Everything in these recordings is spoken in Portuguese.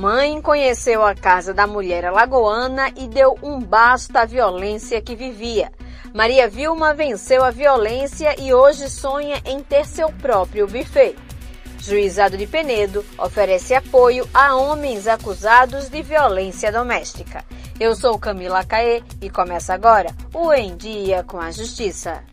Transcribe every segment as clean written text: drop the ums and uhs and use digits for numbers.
Mãe conheceu a Casa da Mulher Alagoana e deu um basta à violência que vivia. Maria Vilma venceu a violência e hoje sonha em ter seu próprio buffet. Juizado de Penedo oferece apoio a homens acusados de violência doméstica. Eu sou Camila Caê e começa agora o Em Dia com a Justiça.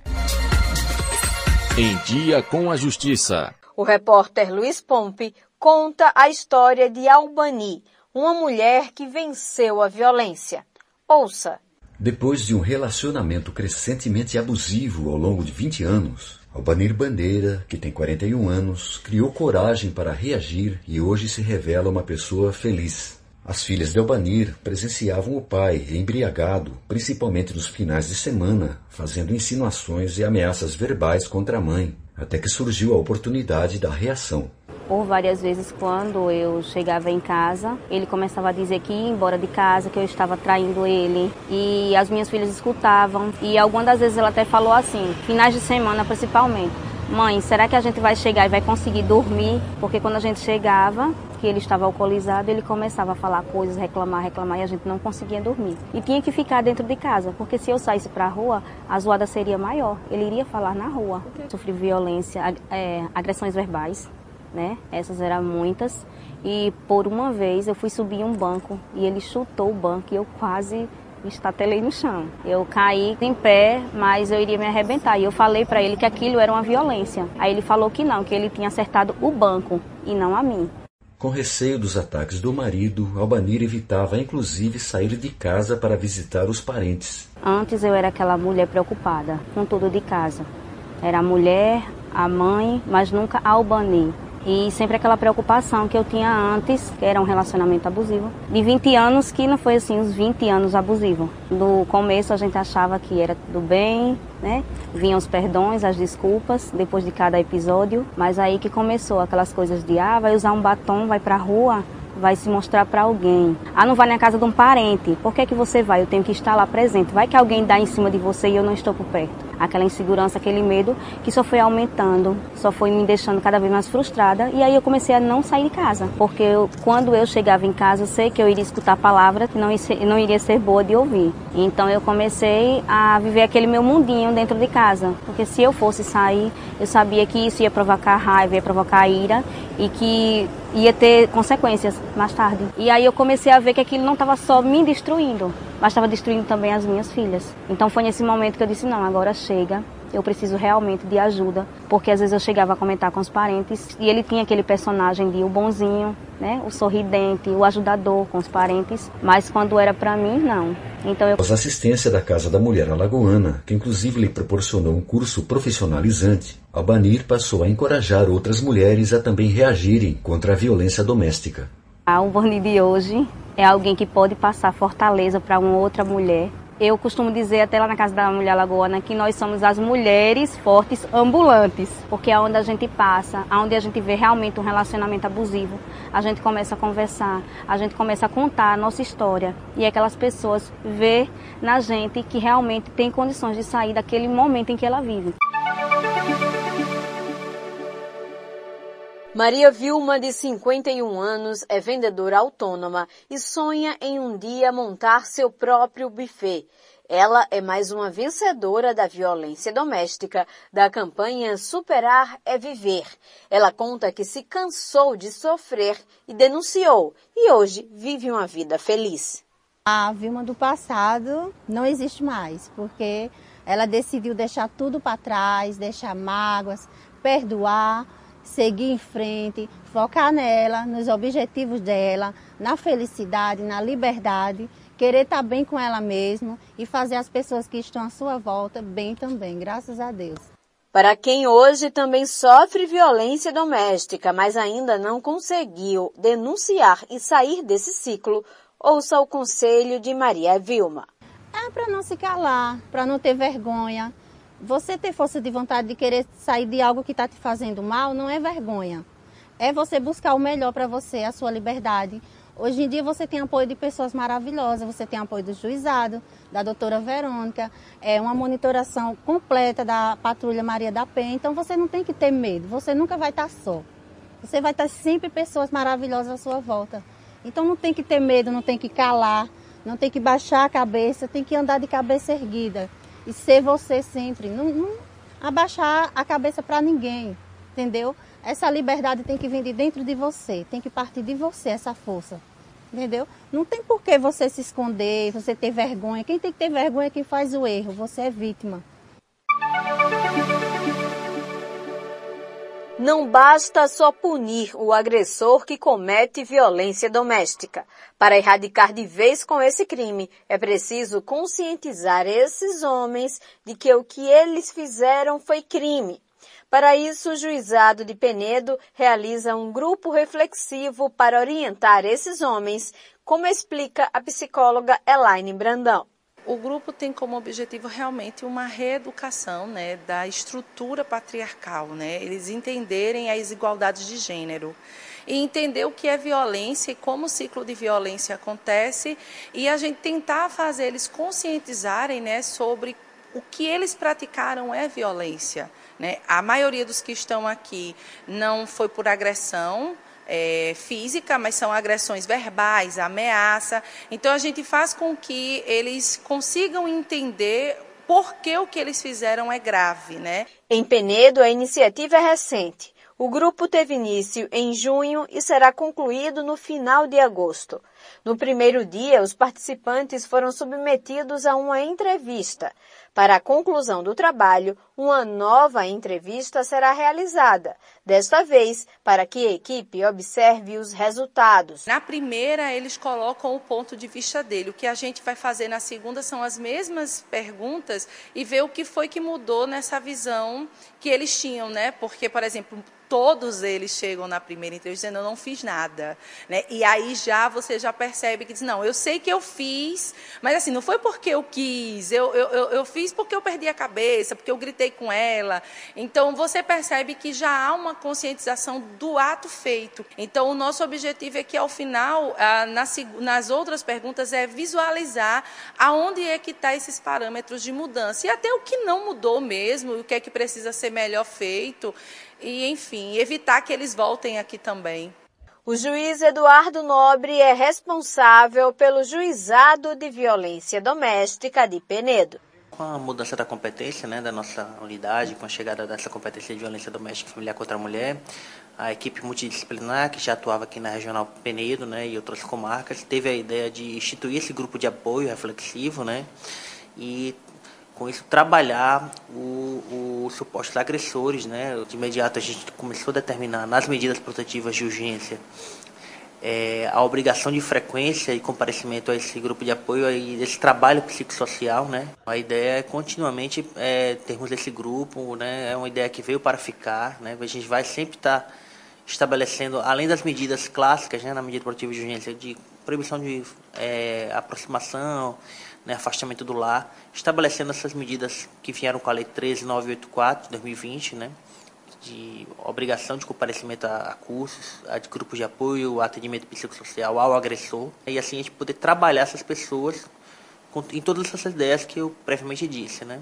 Em Dia com a Justiça. O repórter Luiz Pompe conta a história de Albanir, uma mulher que venceu a violência. Ouça. Depois de um relacionamento crescentemente abusivo ao longo de 20 anos, Albanir Bandeira, que tem 41 anos, criou coragem para reagir e hoje se revela uma pessoa feliz. As filhas de Albanir presenciavam o pai embriagado, principalmente nos finais de semana, fazendo insinuações e ameaças verbais contra a mãe, até que surgiu a oportunidade da reação. Por várias vezes, quando eu chegava em casa, ele começava a dizer que ia embora de casa, que eu estava traindo ele. E as minhas filhas escutavam. E algumas das vezes ela até falou assim, finais de semana principalmente, mãe, será que a gente vai chegar e vai conseguir dormir? Porque quando a gente chegava, que ele estava alcoolizado, ele começava a falar coisas, reclamar, e a gente não conseguia dormir. E tinha que ficar dentro de casa, porque se eu saísse para a rua, a zoada seria maior. Ele iria falar na rua. Sofri violência, agressões verbais. Né? Essas eram muitas. E por uma vez eu fui subir um banco e ele chutou o banco e eu quase estatelei no chão. Eu caí em pé, mas eu iria me arrebentar. E eu falei para ele que aquilo era uma violência. Aí ele falou que não, que ele tinha acertado o banco e não a mim. Com receio dos ataques do marido, Albanir evitava inclusive sair de casa para visitar os parentes. Antes eu era aquela mulher preocupada com tudo de casa. Era a mulher, a mãe, mas nunca a Albanir. E sempre aquela preocupação que eu tinha antes, que era um relacionamento abusivo, de 20 anos, que não foi assim, uns 20 anos abusivo. No começo a gente achava que era tudo bem, né? Vinham os perdões, as desculpas, depois de cada episódio. Mas aí que começou aquelas coisas de, vai usar um batom, vai pra rua, vai se mostrar pra alguém. Não vai na casa de um parente, por que é que você vai? Eu tenho que estar lá presente, vai que alguém dá em cima de você e eu não estou por perto. Aquela insegurança, aquele medo que só foi aumentando, só foi me deixando cada vez mais frustrada. E aí eu comecei a não sair de casa, porque quando eu chegava em casa, eu sei que eu iria escutar palavras que não iria ser boa de ouvir. Então eu comecei a viver aquele meu mundinho dentro de casa, porque se eu fosse sair, eu sabia que isso ia provocar raiva, ia provocar ira e que ia ter consequências mais tarde. E aí eu comecei a ver que aquilo não estava só me destruindo, mas estava destruindo também as minhas filhas. Então foi nesse momento que eu disse, não, agora chega, eu preciso realmente de ajuda, porque às vezes eu chegava a comentar com os parentes e ele tinha aquele personagem de o bonzinho, né, o sorridente, o ajudador com os parentes, mas quando era para mim, não. Então eu... Após a assistência da Casa da Mulher Alagoana, que inclusive lhe proporcionou um curso profissionalizante, Albanir passou a encorajar outras mulheres a também reagirem contra a violência doméstica. A Albanir de hoje é alguém que pode passar fortaleza para uma outra mulher. Eu costumo dizer até lá na Casa da Mulher Alagoana que nós somos as mulheres fortes ambulantes. Porque é onde a gente passa, onde a gente vê realmente um relacionamento abusivo. A gente começa a conversar, a gente começa a contar a nossa história. E aquelas pessoas vê na gente que realmente tem condições de sair daquele momento em que ela vive. Maria Vilma, de 51 anos, é vendedora autônoma e sonha em um dia montar seu próprio buffet. Ela é mais uma vencedora da violência doméstica, da campanha Superar é Viver. Ela conta que se cansou de sofrer e denunciou, e hoje vive uma vida feliz. A Vilma do passado não existe mais, porque ela decidiu deixar tudo para trás, deixar mágoas, perdoar, seguir em frente, focar nela, nos objetivos dela, na felicidade, na liberdade, querer estar bem com ela mesma e fazer as pessoas que estão à sua volta bem também, graças a Deus. Para quem hoje também sofre violência doméstica, mas ainda não conseguiu denunciar e sair desse ciclo, ouça o conselho de Maria Vilma. Para não se calar, para não ter vergonha. Você ter força de vontade de querer sair de algo que está te fazendo mal não é vergonha. É você buscar o melhor para você, a sua liberdade. Hoje em dia você tem apoio de pessoas maravilhosas, você tem apoio do juizado, da doutora Verônica, uma monitoração completa da Patrulha Maria da Penha. Então você não tem que ter medo, você nunca vai estar só. Você vai estar sempre pessoas maravilhosas à sua volta. Então não tem que ter medo, não tem que calar, não tem que baixar a cabeça, tem que andar de cabeça erguida e ser você sempre, não abaixar a cabeça para ninguém, entendeu? Essa liberdade tem que vir de dentro de você, tem que partir de você essa força, entendeu? Não tem por que você se esconder, você ter vergonha. Quem tem que ter vergonha é quem faz o erro, você é vítima. Não basta só punir o agressor que comete violência doméstica. Para erradicar de vez com esse crime, é preciso conscientizar esses homens de que o que eles fizeram foi crime. Para isso, o Juizado de Penedo realiza um grupo reflexivo para orientar esses homens, como explica a psicóloga Elaine Brandão. O grupo tem como objetivo realmente uma reeducação, né, da estrutura patriarcal, né, eles entenderem a desigualdade de gênero e entender o que é violência e como o ciclo de violência acontece, e a gente tentar fazer eles conscientizarem, né, sobre o que eles praticaram é violência, né? A maioria dos que estão aqui não foi por agressão, física, mas são agressões verbais, ameaça. Então a gente faz com que eles consigam entender por que o que eles fizeram é grave, né? Em Penedo, a iniciativa é recente. O grupo teve início em junho e será concluído no final de agosto. No primeiro dia, os participantes foram submetidos a uma entrevista. Para a conclusão do trabalho, uma nova entrevista será realizada, desta vez para que a equipe observe os resultados. Na primeira, eles colocam o ponto de vista dele. O que a gente vai fazer na segunda são as mesmas perguntas e ver o que foi que mudou nessa visão que eles tinham, né? Porque, por exemplo, todos eles chegam na primeira entrevista dizendo, eu não fiz nada, né? E aí você já percebe que diz, não, eu sei que eu fiz, mas assim, não foi porque eu quis, eu fiz porque eu perdi a cabeça, porque eu gritei com ela. Então, você percebe que já há uma conscientização do ato feito. Então, o nosso objetivo é que, ao final, nas outras perguntas, é visualizar aonde é que está esses parâmetros de mudança, e até o que não mudou mesmo, o que é que precisa ser melhor feito, e, enfim, evitar que eles voltem aqui também. O juiz Eduardo Nobre é responsável pelo Juizado de Violência Doméstica de Penedo. Com a mudança da competência, né, da nossa unidade, com a chegada dessa competência de violência doméstica e familiar contra a mulher, a equipe multidisciplinar que já atuava aqui na regional Penedo, né, e outras comarcas, teve a ideia de instituir esse grupo de apoio reflexivo, né, e com isso trabalhar os supostos agressores, né? De imediato a gente começou a determinar nas medidas protetivas de urgência a obrigação de frequência e comparecimento a esse grupo de apoio e esse trabalho psicossocial, né? A ideia é continuamente termos esse grupo, né? É uma ideia que veio para ficar, né? A gente vai sempre estar estabelecendo, além das medidas clássicas, né? Na medida protetiva de urgência, de proibição de aproximação, né, afastamento do lar, estabelecendo essas medidas que vieram com a Lei 13.984 de 2020, né, de obrigação de comparecimento a cursos, a de grupos de apoio, atendimento psicossocial ao agressor, e assim a gente poder trabalhar essas pessoas em todas essas ideias que eu previamente disse, né.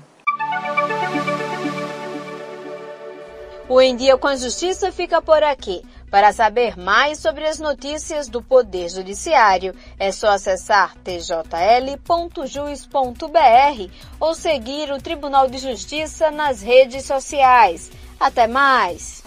O Em Dia com a Justiça fica por aqui. Para saber mais sobre as notícias do Poder Judiciário, é só acessar tjl.juiz.br ou seguir o Tribunal de Justiça nas redes sociais. Até mais!